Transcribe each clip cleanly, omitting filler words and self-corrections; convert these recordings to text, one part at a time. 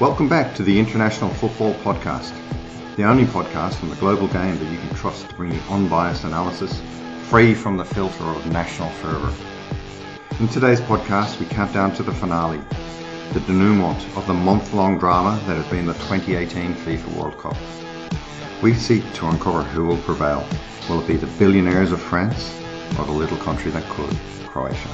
Welcome back to the International Football Podcast, the only podcast on the global game that you can trust to bring you unbiased analysis, free from the filter of national fervour. In today's podcast, we count down to the finale, the denouement of the month-long drama that has been the 2018 FIFA World Cup. We seek to uncover who will prevail. Will it be the billionaires of France or the little country that could, Croatia?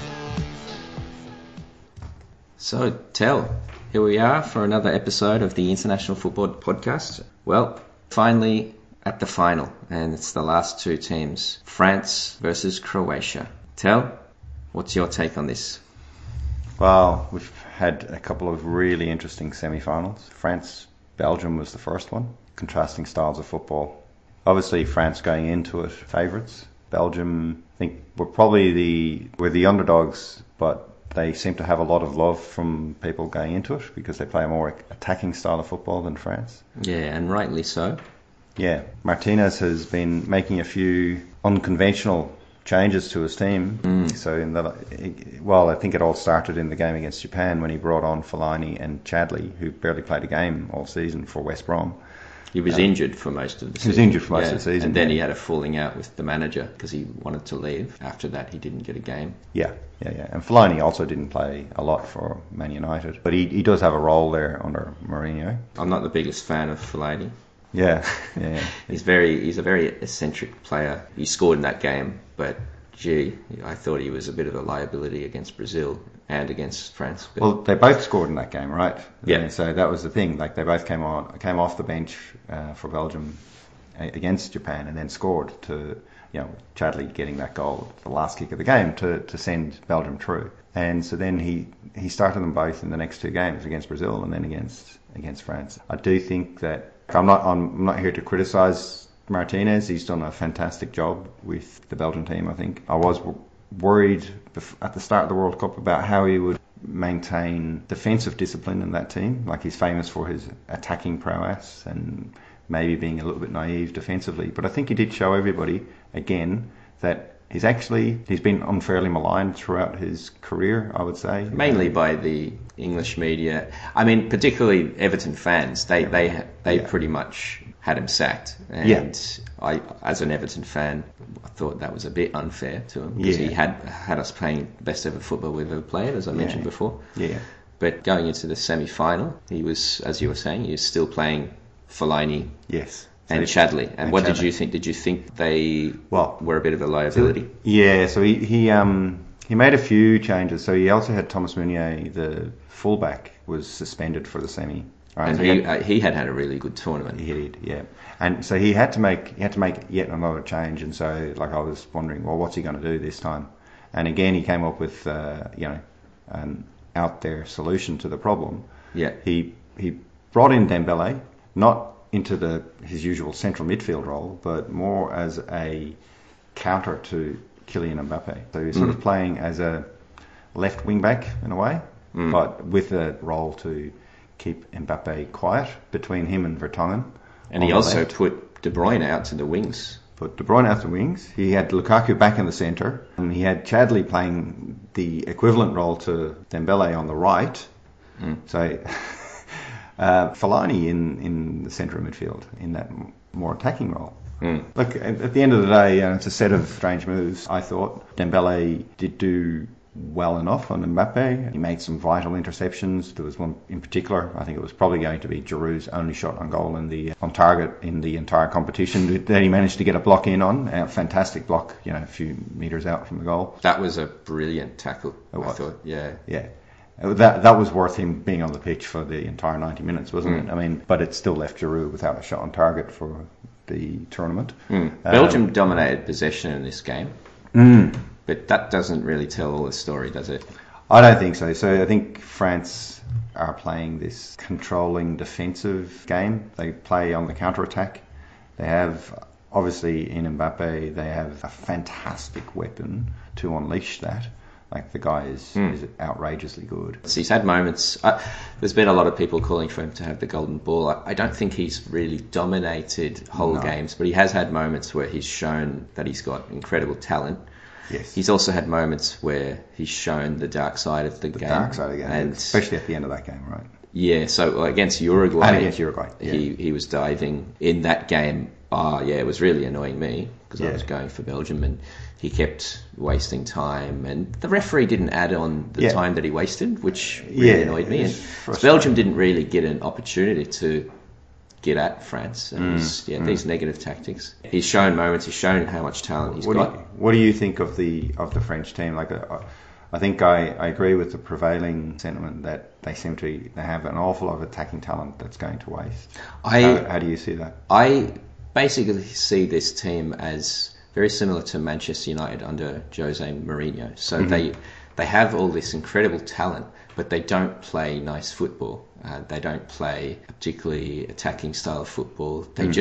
So, Tell, here we are for another episode of the International Football Podcast. Well, finally at the final, and it's the last two teams, France versus Croatia. Tell, what's your take on this? Well, we've had a couple of really interesting semi-finals. France-Belgium was the first one. Contrasting styles of football. Obviously, France going into it favourites. Belgium, I think, were the underdogs, but they seem to have a lot of love from people going into it because they play a more attacking style of football than France. Yeah, and rightly so. Yeah, Martinez has been making a few unconventional changes to his team. So, I think it all started in the game against Japan when he brought on Fellaini and Chadley, who barely played a game all season for West Brom. He was injured for most of the season. And then he had a falling out with the manager because he wanted to leave. After that, he didn't get a game. Yeah. And Fellaini also didn't play a lot for Man United. But he does have a role there under Mourinho. I'm not the biggest fan of Fellaini. Yeah. He's a very eccentric player. He scored in that game, but gee, I thought he was a bit of a liability against Brazil and against France. But... Well, they both scored in that game, right? Yeah. And so that was the thing. Like, they both came off the bench for Belgium against Japan and then scored to, Chadley getting that goal, the last kick of the game, to send Belgium through. And so then he started them both in the next two games, against Brazil and then against France. I do think that I'm not here to criticise Martinez. He's done a fantastic job with the Belgian team, I think. I was worried at the start of the World Cup about how he would maintain defensive discipline in that team. Like, he's famous for his attacking prowess and maybe being a little bit naive defensively. But I think he did show everybody, again, that he's been unfairly maligned throughout his career, I would say. Mainly by the English media. I mean, particularly Everton fans. They pretty much had him sacked, and I, as an Everton fan, I thought that was a bit unfair to him because he had us playing best ever football we've ever played, as I mentioned before. Yeah. But going into the semi-final, he was, as you were saying, he was still playing Fellaini. Yes. And Chadley. And what Chadley. Did you think? Did you think they were a bit of a liability? So, he made a few changes. So he also had Thomas Meunier, the fullback, was suspended for the semi. Right, and so he had a really good tournament. He did, yeah. And so he had to make yet another change. And so, like, I was wondering, well, what's he going to do this time? And again, he came up with an out there solution to the problem. Yeah. He brought in Dembele, not into his usual central midfield role, but more as a counter to Kylian Mbappe. So he was sort of playing as a left wing back in a way, but with a role to keep Mbappe quiet between him and Vertonghen. And he also put De Bruyne out to the wings. He had Lukaku back in the centre, and he had Chadley playing the equivalent role to Dembele on the right. So Fellaini in the centre of midfield in that more attacking role. Look, at the end of the day, it's a set of strange moves, I thought. Dembele did do well enough on Mbappe. He made some vital interceptions. There was one in particular, I think it was probably going to be Giroud's only shot on goal on target in the entire competition that he managed to get a block in on. A fantastic block, a few metres out from the goal. That was a brilliant tackle, I thought. Yeah. That was worth him being on the pitch for the entire 90 minutes, wasn't it? I mean, but it still left Giroud without a shot on target for the tournament. Belgium dominated possession in this game. But that doesn't really tell all the story, does it? I don't think so. So I think France are playing this controlling defensive game. They play on the counter-attack. They have, obviously, in Mbappe, they have a fantastic weapon to unleash that. Like, the guy is outrageously good. He's had moments. There's been a lot of people calling for him to have the golden ball. I don't think he's really dominated whole games, but he has had moments where he's shown that he's got incredible talent. Yes. He's also had moments where he's shown the dark side of the game. And especially at the end of that game, right? Yeah, so against Uruguay, he was diving in that game. It was really annoying me because I was going for Belgium and he kept wasting time and the referee didn't add on the time that he wasted, which really annoyed me. And Belgium didn't really get an opportunity to get at France. And these negative tactics. He's shown moments. He's shown how much talent he's got. What do you think of the French team? Like, I think I agree with the prevailing sentiment that they have an awful lot of attacking talent that's going to waste. How do you see that? I basically see this team as very similar to Manchester United under Jose Mourinho. So they have all this incredible talent, but they don't play nice football. They don't play a particularly attacking style of football. They're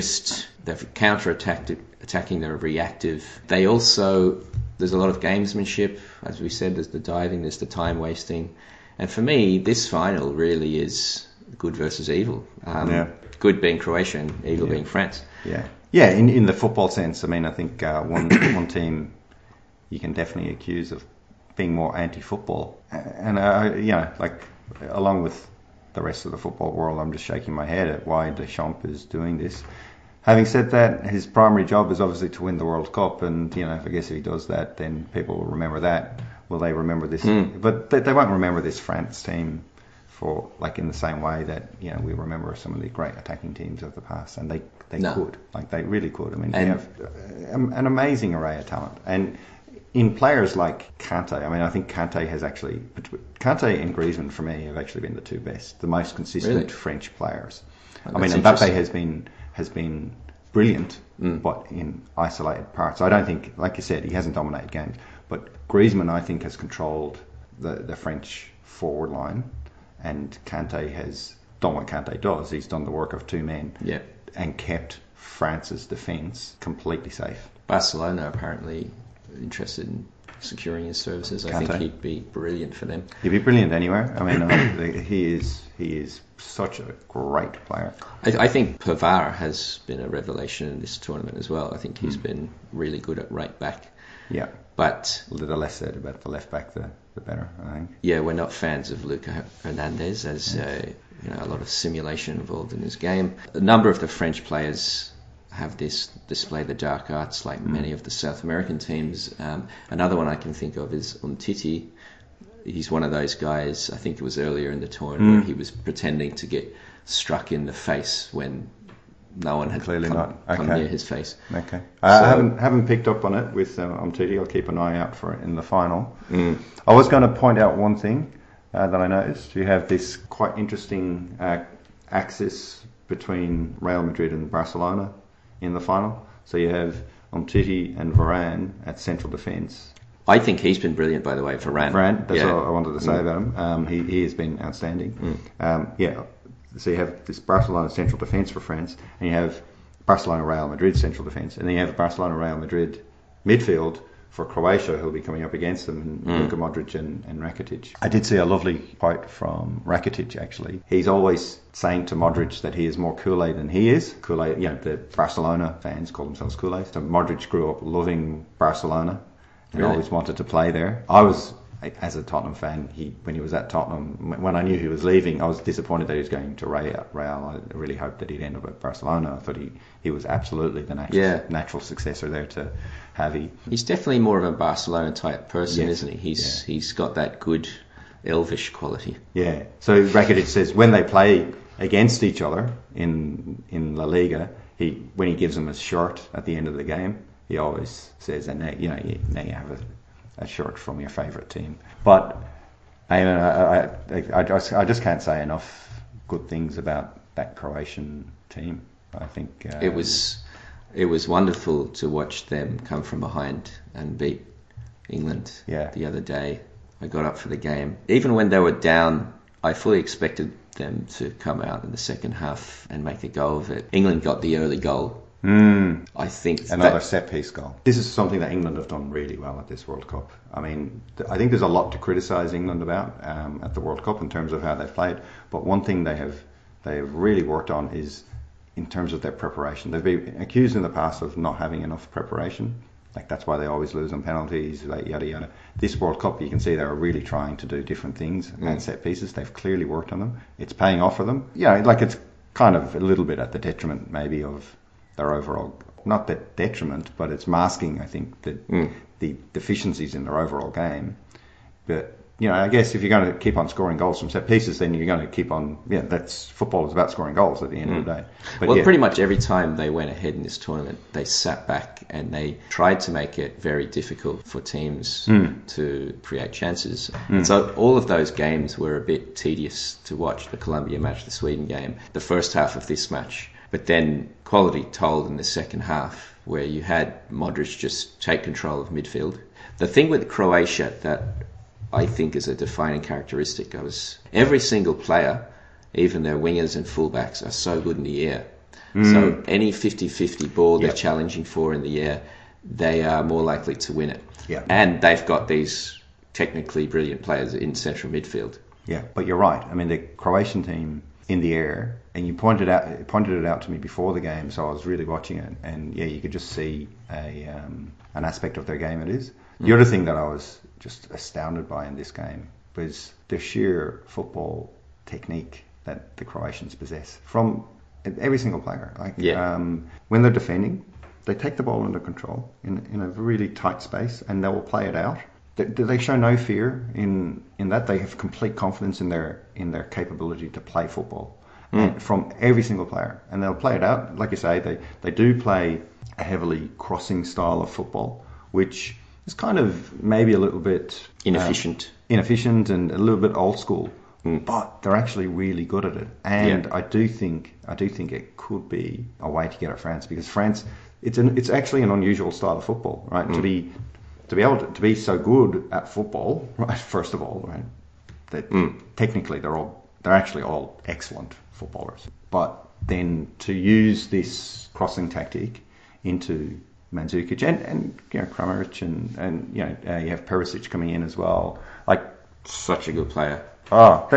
counter-attacking, they're reactive. They also, there's a lot of gamesmanship, as we said, there's the diving, there's the time wasting. And for me, this final really is good versus evil. Good being Croatia and evil being France. Yeah, in the football sense, I mean, I think one team you can definitely accuse of being more anti-football. And, along with the rest of the football world, I'm just shaking my head at why Deschamps is doing this. Having said that, his primary job is obviously to win the World Cup. And, I guess if he does that, then people will remember that. Will they remember this? But they won't remember this France team for in the same way that we remember some of the great attacking teams of the past, and they really could. I mean, they have an amazing array of talent, and in players like Kanté. I mean, I think Kanté and Griezmann for me have actually been the two best, the most consistent French players. I mean, Mbappe has been brilliant, but in isolated parts. I don't think, like you said, he hasn't dominated games, but Griezmann I think has controlled the French forward line. And Kanté has done what Kanté does. He's done the work of two men and kept France's defence completely safe. Barcelona apparently interested in securing his services. Kanté. I think he'd be brilliant for them. He'd be brilliant anywhere. I mean, he is such a great player. I think Pavard has been a revelation in this tournament as well. I think he's been really good at right back. Yeah. But the less said about the left back, the better, I think. Yeah, we're not fans of Luka Hernandez, as a lot of simulation involved in his game. A number of the French players have this display the dark arts, like many of the South American teams. Another one I can think of is Umtiti. He's one of those guys. I think it was earlier in the tournament where he was pretending to get struck in the face when no one had come near his face. Okay, I haven't picked up on it with Umtiti. I'll keep an eye out for it in the final. I was going to point out one thing that I noticed. You have this quite interesting axis between Real Madrid and Barcelona in the final. So you have Umtiti and Varane at central defence. I think he's been brilliant, by the way, Varane. Varane, that's what I wanted to say about him. He has been outstanding. So you have this Barcelona central defence for France, and you have Barcelona Real Madrid central defence, and then you have Barcelona Real Madrid midfield for Croatia, who'll be coming up against them, and Luka Modric and Rakitic. I did see a lovely quote from Rakitic, actually. He's always saying to Modric that he is more Kool-Aid than he is. Kool-Aid, the Barcelona fans call themselves Kool-Aid. So Modric grew up loving Barcelona and always wanted to play there. I was... As a Tottenham fan, when he was at Tottenham, when I knew he was leaving, I was disappointed that he was going to Real. I really hoped that he'd end up at Barcelona. I thought he was absolutely the natural successor there to Javi. He's definitely more of a Barcelona type person, isn't he? He's got that good elvish quality. Yeah. So Rakitic says when they play against each other in La Liga, when he gives them a shirt at the end of the game, he always says, and now you have a shirt from your favourite team. But I just can't say enough good things about that Croatian team. I think it was wonderful to watch them come from behind and beat England the other day. I got up for the game. Even when they were down, I fully expected them to come out in the second half and make a go of it. England got the early goal. I think another set-piece goal. This is something that England have done really well at this World Cup. I mean, I think there's a lot to criticise England about at the World Cup in terms of how they've played. But one thing they have really worked on is in terms of their preparation. They've been accused in the past of not having enough preparation. Like, that's why they always lose on penalties, like yada yada. This World Cup, you can see they're really trying to do different things and set pieces. They've clearly worked on them. It's paying off for them. Yeah, like it's kind of a little bit at the detriment maybe of their overall, not the detriment, but it's masking, I think, the deficiencies in their overall game. But, you know, I guess if you're going to keep on scoring goals from set pieces, then you're going to keep on, yeah, that's, football is about scoring goals at the end of the day. But well, yeah, pretty much every time they went ahead in this tournament, they sat back and they tried to make it very difficult for teams to create chances. And so all of those games were a bit tedious to watch, the Colombia match, the Sweden game, the first half of this match. But then quality told in the second half, where you had Modric just take control of midfield. The thing with Croatia that I think is a defining characteristic is every single player, even their wingers and fullbacks, are so good in the air. So any 50-50 ball they're challenging for in the air, they are more likely to win it. Yeah. And they've got these technically brilliant players in central midfield. Yeah, but you're right. I mean, the Croatian team in the air, and you pointed it out to me before the game, so I was really watching it. And yeah, you could just see an aspect of their game it is. The other thing that I was just astounded by in this game was the sheer football technique that the Croatians possess from every single player. Like, when they're defending, they take the ball under control in a really tight space, and they will play it out. They show no fear in that. They have complete confidence in their capability to play football from every single player, and they'll play it out. Like you say, they do play a heavily crossing style of football, which it's kind of maybe a little bit inefficient and a little bit old school, but they're actually really good at it. And I do think it could be a way to get at France, because France, it's actually an unusual style of football, right? To be able to be so good at football, right? First of all, right? That technically they're actually all excellent footballers, but then to use this crossing tactic into Mandzukic and you know, Kramaric and you know, you have Perisic coming in as well. Like, such a good player. Oh,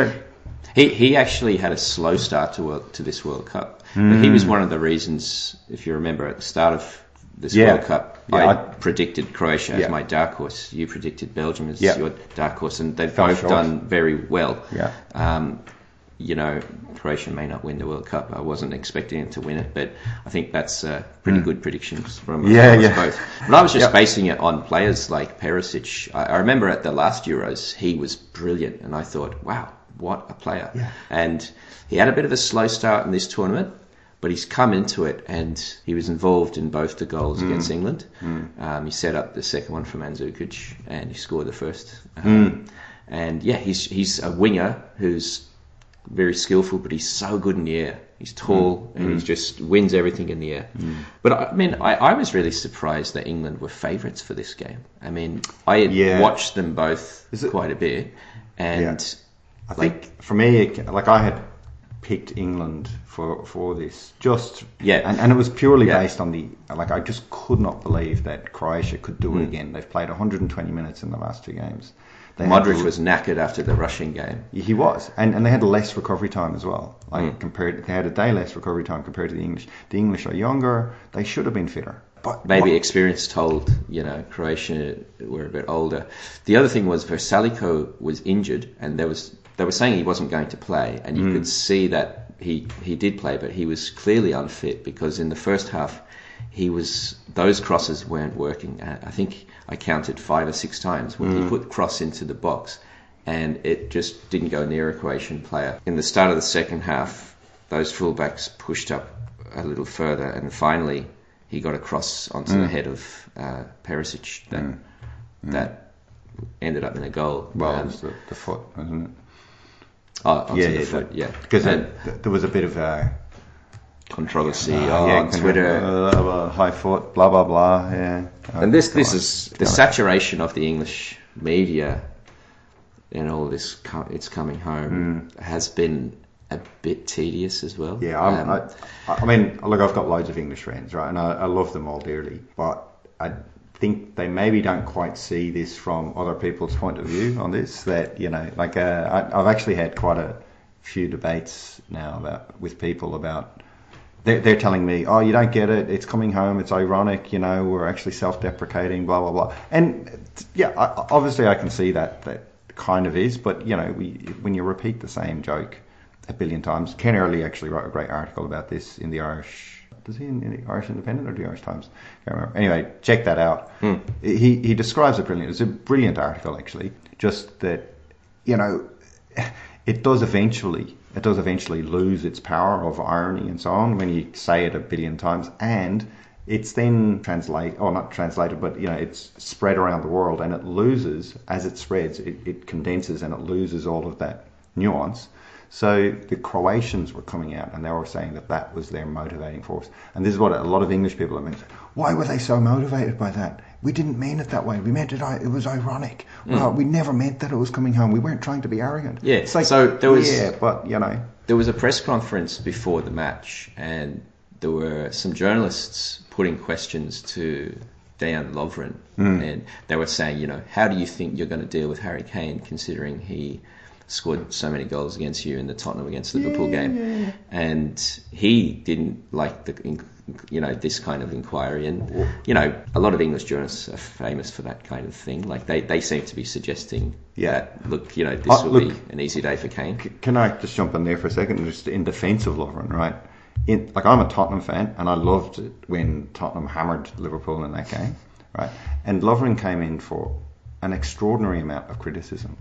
he actually had a slow start to this World Cup. But he was one of the reasons, if you remember, at the start of this World Cup, I predicted Croatia as my dark horse. You predicted Belgium as your dark horse, and they've both done very well. Yeah. You know, Croatia may not win the World Cup. I wasn't expecting it to win it, but I think that's pretty good predictions from both. But I was just basing it on players like Perisic. I remember at the last Euros, he was brilliant, and I thought, wow, what a player. Yeah. And he had a bit of a slow start in this tournament, but he's come into it, and he was involved in both the goals against England. He set up the second one for Mandzukic, and he scored the first. And yeah, he's a winger who's very skillful, but he's so good in the air. He's tall and he just wins everything in the air. But I mean, I was really surprised that England were favourites for this game. I mean, I had watched them both quite a bit, and I think for me, I had picked England for this. Just and it was purely based on the, like, I just could not believe that Croatia could do it again. They've played 120 minutes in the last two games. Modric was knackered after the Russian game. He was. And they had less recovery time as well. Like they had a day less recovery time compared to the English. The English are younger. They should have been fitter. But maybe experience told, you know, Croatia were a bit older. The other thing was Versalico was injured, and they were saying he wasn't going to play, and you could see that he did play, but he was clearly unfit, because in the first half those crosses weren't working. I think I counted 5 or 6 times when he put cross into the box, and it just didn't go near a Croatian player. In the start of the second half, those fullbacks pushed up a little further, and finally he got a cross onto the head of Perisic that ended up in a goal. Well, it was the foot, wasn't it? Oh, onto the foot, Because there was a bit of a controversy on Twitter, high foot, blah blah blah. Yeah, and this is the saturation of the English media, and all this. It's coming home has been a bit tedious as well. Yeah, I mean, look, I've got loads of English friends, right, and I love them all dearly, but I think they maybe don't quite see this from other people's point of view on this. That, you know, like I've actually had quite a few debates now with people about they're telling me, oh, you don't get it, it's coming home, it's ironic, you know, we're actually self-deprecating, blah, blah, blah. And, yeah, obviously I can see that kind of is, but, you know, when you repeat the same joke a billion times, Ken Early actually wrote a great article about this in the Irish, does he, in the Irish Independent or the Irish Times? I can't remember. Anyway, check that out. He describes it's a brilliant article, actually, just that, you know, it does eventually lose its power of irony and so on when you say it a billion times, and it's then it's spread around the world, and it loses, as it spreads, it condenses and it loses all of that nuance. So the Croatians were coming out and they were saying that was their motivating force. And this is what a lot of English people have been saying. Why were they so motivated by that? We didn't mean it that way. We meant it was ironic. Well, we never meant that it was coming home. We weren't trying to be arrogant. Yeah, it's like, so there was... Yeah, but, you know... There was a press conference before the match and there were some journalists putting questions to Diane Lovren. And they were saying, you know, how do you think you're going to deal with Harry Kane considering he... scored so many goals against you in the Tottenham against Liverpool game, and he didn't like the, you know, this kind of inquiry. And you know, a lot of English journalists are famous for that kind of thing. Like they seem to be suggesting that look, you know, this will be an easy day for Kane. Can I just jump in there for a second, just in defence of Lovren, right? Like I'm a Tottenham fan, and I loved it when Tottenham hammered Liverpool in that game, right? And Lovren came in for an extraordinary amount of criticism.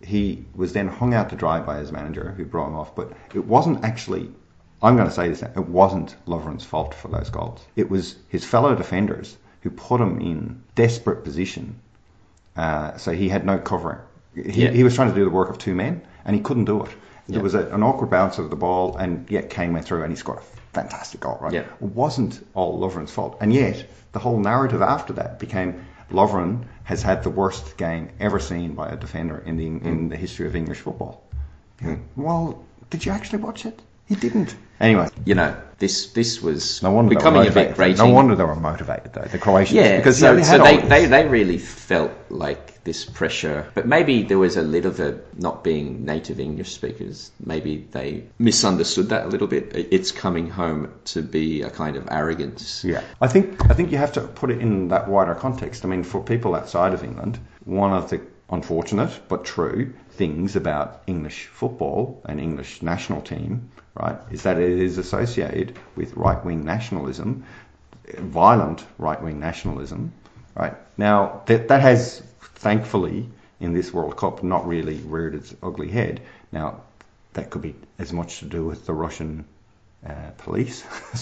He was then hung out to dry by his manager, who brought him off. But it wasn't actually, I'm going to say this now, it wasn't Lovren's fault for those goals. It was his fellow defenders who put him in desperate position. So he had no covering. He was trying to do the work of two men, and he couldn't do it. There was an awkward bounce of the ball, and yet Kane went through, and he scored a fantastic goal, right? It wasn't all Lovren's fault. And yet, the whole narrative after that became... Lovren has had the worst game ever seen by a defender in the history of English football. Well, did you actually watch it? He didn't. Anyway, you know, this was becoming a bit raging. No wonder they were motivated, though, the Croatians. Yeah, because they really felt like this pressure. But maybe there was a little bit of not being native English speakers. Maybe they misunderstood that a little bit. It's coming home to be a kind of arrogance. Yeah, I think you have to put it in that wider context. I mean, for people outside of England, one of the unfortunate but true things about English football and English national team, right, is that it is associated with right-wing nationalism, violent right-wing nationalism, right? Now, that has, thankfully, in this World Cup, not really reared its ugly head. Now, that could be as much to do with the Russian police. I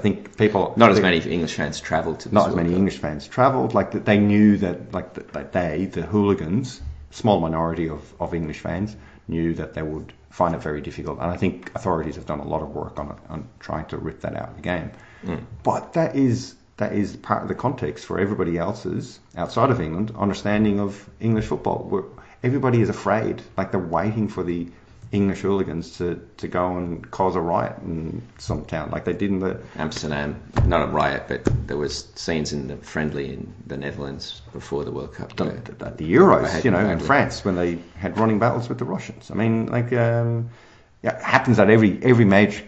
think people... Not as many English fans travelled. Like, they knew that, like, the hooligans, small minority of English fans, knew that they would find it very difficult. And I think authorities have done a lot of work on it, on trying to rip that out of the game. But that is part of the context for everybody else's, outside of England, understanding of English football. Where everybody is afraid, like they're waiting for the English hooligans to go and cause a riot in some town, like they did in the... Amsterdam. Not a riot, but there was scenes in the friendly in the Netherlands before the World Cup. The Euros, you know, and France, when they had running battles with the Russians. I mean, like, it happens at every major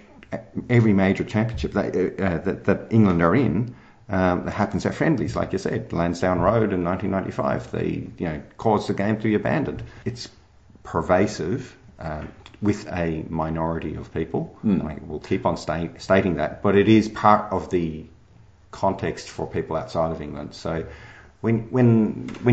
championship that England are in. That happens at friendlies, like you said, Lansdowne Road in 1995. They, you know, caused the game to be abandoned. It's pervasive with a minority of people. And I will keep on stating that, but it is part of the context for people outside of England. So when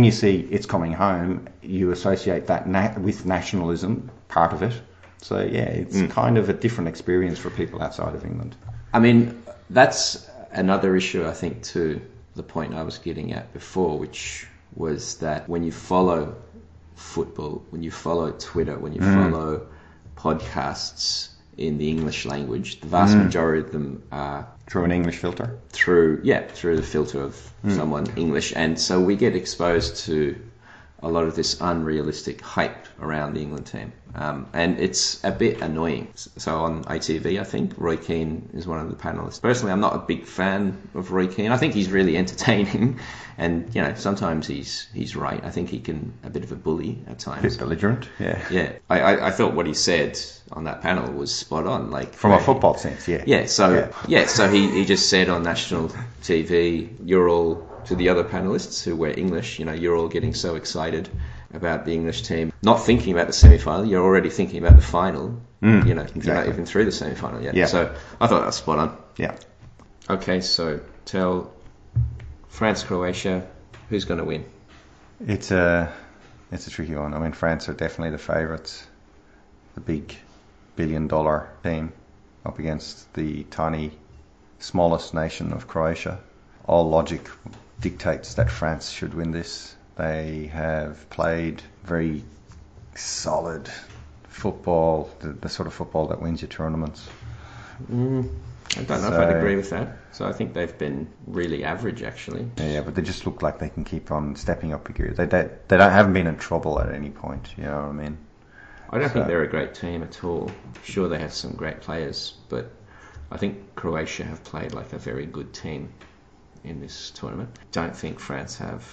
you see it's coming home, you associate that with nationalism, part of it. So yeah, it's kind of a different experience for people outside of England. I mean, that's another issue, I think, to the point I was getting at before, which was that when you follow football, when you follow Twitter, when you follow podcasts in the English language, the vast majority of them are through an English filter, through the filter of someone English, and so we get exposed to a lot of this unrealistic hype around the England team. And it's a bit annoying. So on ATV, I think Roy Keane is one of the panelists. Personally, I'm not a big fan of Roy Keane. I think he's really entertaining, and you know, sometimes he's right. I think he can a bit of a bully at times. A bit belligerent. Yeah. I thought what he said on that panel was spot on. Like from a football sense, yeah. So he just said on national TV, you're all, to the other panelists who were English, you know, you're all getting so excited about the English team, not thinking about the semi-final, you're already thinking about the final, you know, exactly. You're not even through the semi-final yet. Yeah. So I thought that was spot on. Yeah. Okay, so tell France, Croatia, who's going to win? It's a tricky one. I mean, France are definitely the favourites, the big billion-dollar team up against the tiny, smallest nation of Croatia. All logic dictates that France should win this. They have played very solid football, the sort of football that wins your tournaments. I don't know if I'd agree with that. So I think they've been really average, actually. Yeah, but they just look like they can keep on stepping up a gear. They haven't been in trouble at any point, you know what I mean? I don't think they're a great team at all. Sure, they have some great players, but I think Croatia have played like a very good team in this tournament. Don't think France have,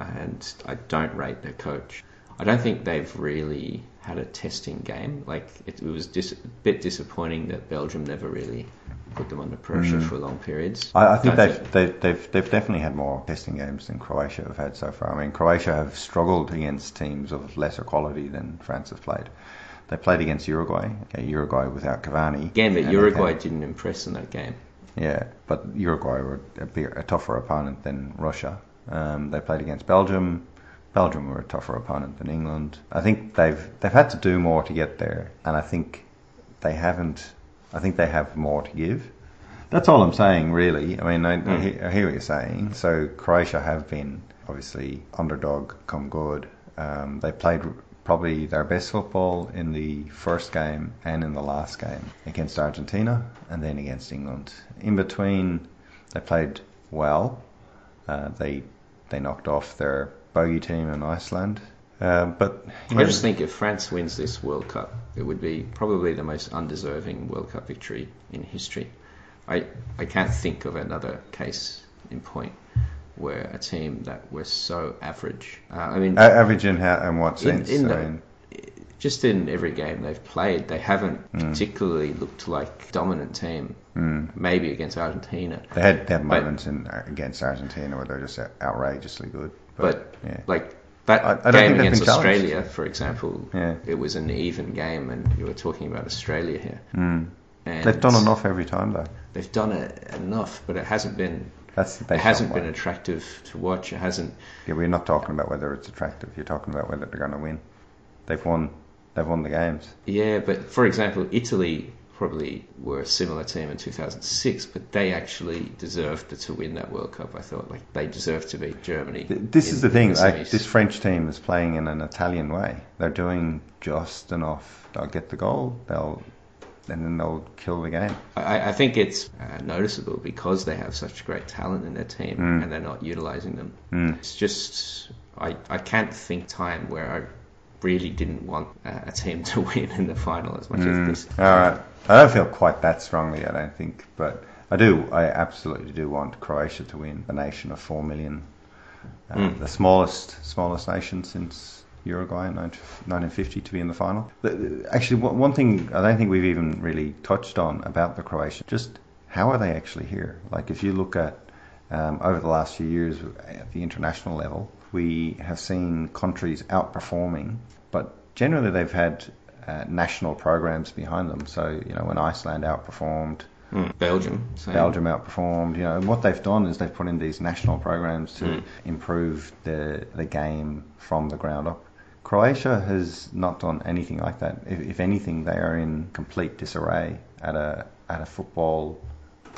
and I don't rate their coach. I don't think they've really had a testing game. Like it was just a bit disappointing that Belgium never really put them under pressure for long periods. I think they've definitely had more testing games than Croatia have had so far. I mean, Croatia have struggled against teams of lesser quality than France have played. They played against Uruguay. Okay, Uruguay without Cavani. Again, but Uruguay didn't impress in that game. Yeah, but Uruguay were a tougher opponent than Russia. They played against Belgium. Belgium were a tougher opponent than England. I think they've had to do more to get there, and I think they haven't. I think they have more to give. That's all I'm saying, really. I mean, I hear what you're saying. So Croatia have been obviously underdog come good. They played probably their best football in the first game and in the last game against Argentina and then against England. In between, they played well. They knocked off their bogey team in Iceland. But I just think if France wins this World Cup, it would be probably the most undeserving World Cup victory in history. I can't think of another case in point where a team that were so average. I mean, average in how and what sense? Just in every game they've played, they haven't particularly looked like a dominant team. Maybe against Argentina, they had moments against Argentina where they're just outrageously good. But yeah. Like that I game against Australia, for example, it was an even game, and you were talking about Australia here. And they've done enough every time, though. They've done it enough, but it hasn't been. It hasn't been attractive to watch. It hasn't. Yeah, we're not talking about whether it's attractive. You're talking about whether they're going to win. They've won the games. Yeah, but for example, Italy probably were a similar team in 2006, but they actually deserved to win that World Cup. I thought like they deserved to beat Germany. This is the thing. This French team is playing in an Italian way. They're doing just enough. They'll get the goal. And then they'll kill the game. I think it's noticeable because they have such great talent in their team and they're not utilising them. It's just, I can't think time where I really didn't want a team to win in the final as much as this. All right. I don't feel quite that strongly, I don't think, but I absolutely do want Croatia to win, a nation of 4 million. The smallest nation since Uruguay in 1950 to be in the final. Actually, one thing I don't think we've even really touched on about the Croatians, just how are they actually here? Like if you look at over the last few years at the international level, we have seen countries outperforming, but generally they've had national programs behind them. So, you know, when Iceland outperformed, Belgium outperformed. You know, and what they've done is they've put in these national programs to improve the game from the ground up. Croatia has not done anything like that. If anything, they are in complete disarray at a football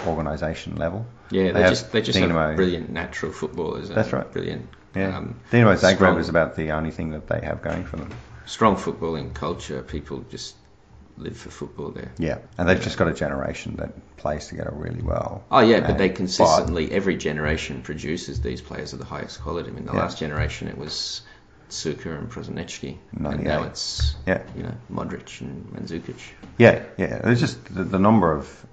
organisation level. Yeah, they just have brilliant natural footballers. That's right, brilliant. Yeah, Dinamo Zagreb is about the only thing that they have going for them. Strong footballing culture. People just live for football there. Yeah, and they've just got a generation that plays together really well. Oh yeah, but they consistently every generation produces these players of the highest quality. I mean, the last generation it was Circa and Prosnečki, and now it's Modric and Mandzukic. There's just the number of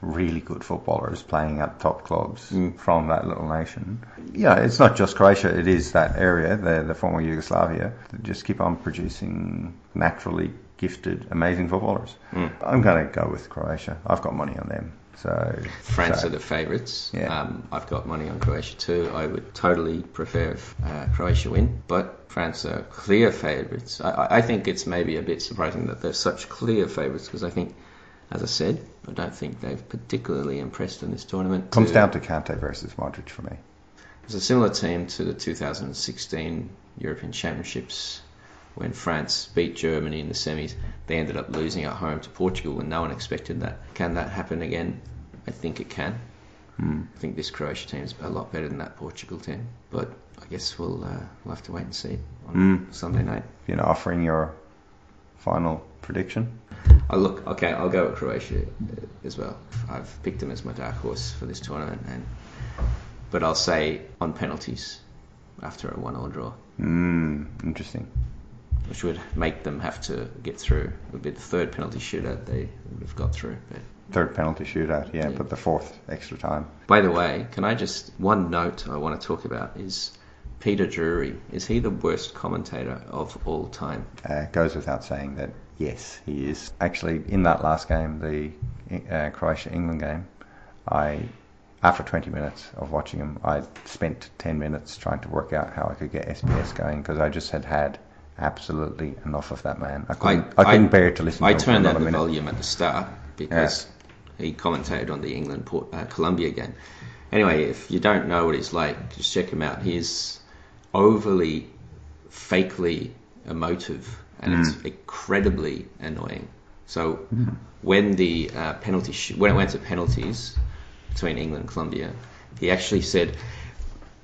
really good footballers playing at top clubs from that little nation. Yeah, it's not just Croatia, it is that area, the former Yugoslavia, that just keep on producing naturally gifted, amazing footballers. I'm going to go with Croatia. I've got money on them. So France are the favourites. Yeah. I've got money on Croatia too. I would totally prefer Croatia win, but France are clear favourites. I think it's maybe a bit surprising that they're such clear favourites because I think, as I said, I don't think they've particularly impressed in this tournament. Comes down to Kanté versus Modric for me. It's a similar team to the 2016 European Championships when France beat Germany in the semis. They ended up losing at home to Portugal when no one expected that. Can that happen again? I think it can. I think this Croatia team is a lot better than that Portugal team, but I guess we'll have to wait and see on Sunday night. You're not offering your final prediction? I'll go with Croatia as well. I've picked them as my dark horse for this tournament, but I'll say on penalties after a 1-1 draw. Interesting. Which would make them have to get through. It would be the third penalty shootout they would have got through. But third penalty shootout, but the fourth extra time. By the way, can I just... One note I want to talk about is Peter Drury. Is he the worst commentator of all time? Goes without saying that, yes, he is. Actually, in that last game, the Croatia-England game, after 20 minutes of watching him, I spent 10 minutes trying to work out how I could get SBS going because I just had absolutely enough of that man. I couldn't bear to listen to him. I turned down the volume at the start because he commentated on the England-Colombia game. Anyway, if you don't know what he's like, just check him out. He's overly, fakely emotive and it's incredibly annoying. So when the when it went to penalties between England and Colombia, he actually said,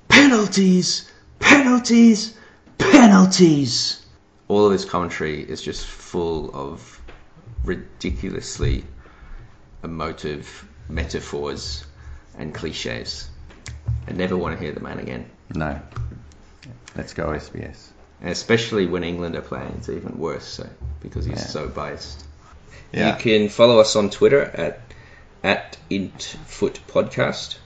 "Penalties! Penalties! Penalties!" All of his commentary is just full of ridiculously emotive metaphors and cliches. I never want to hear the man again. No. Let's go SBS. And especially when England are playing, it's even worse because he's so biased. Yeah. You can follow us on Twitter at IntFootPodcast,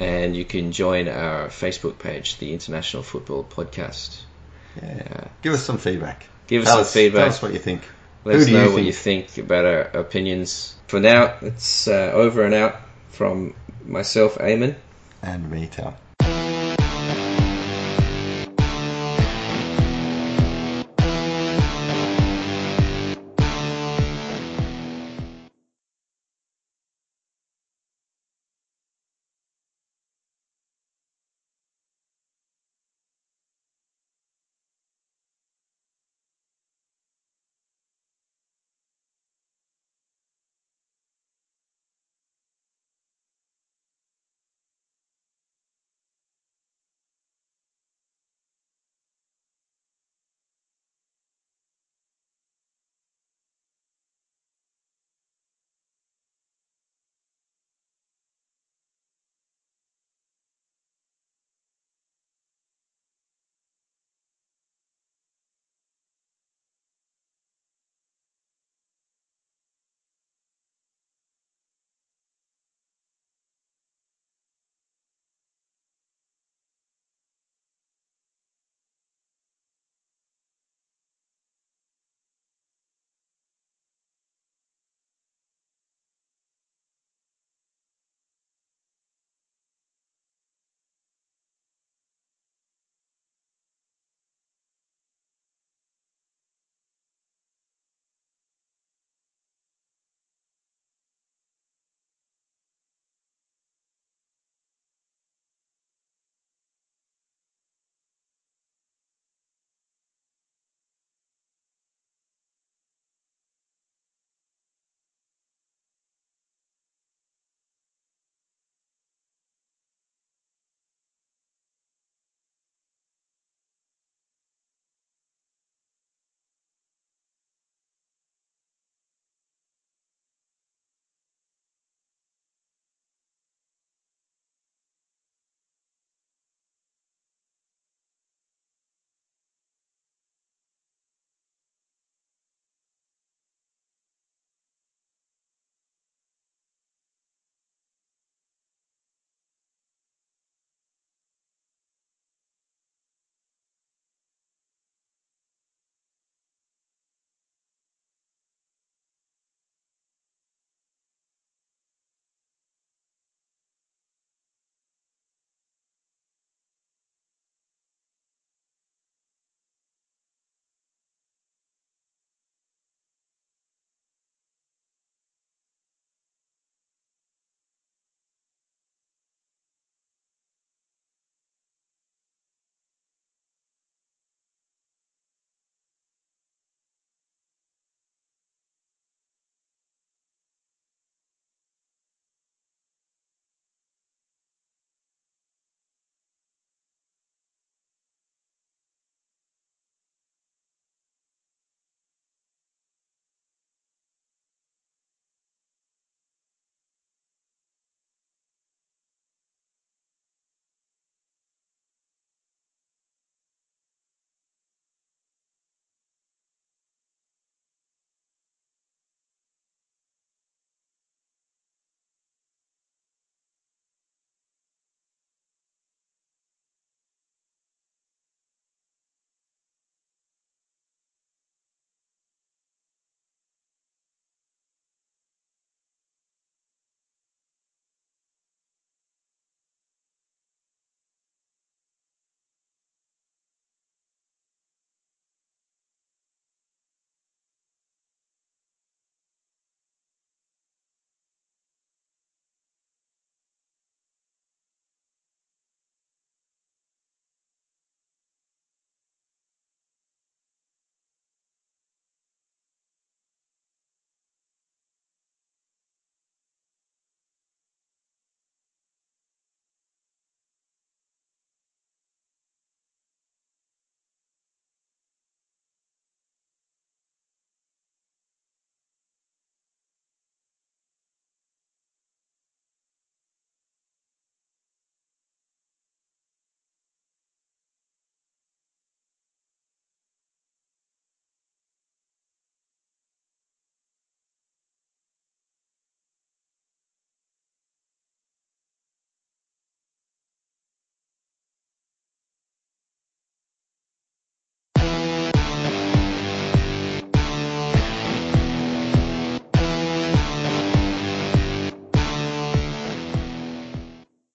and you can join our Facebook page, the International Football Podcast. Yeah. Give us some feedback. Tell us what you think. Let us know what you think about our opinions. For now, it's over and out from myself, Eamon. And me, Tal.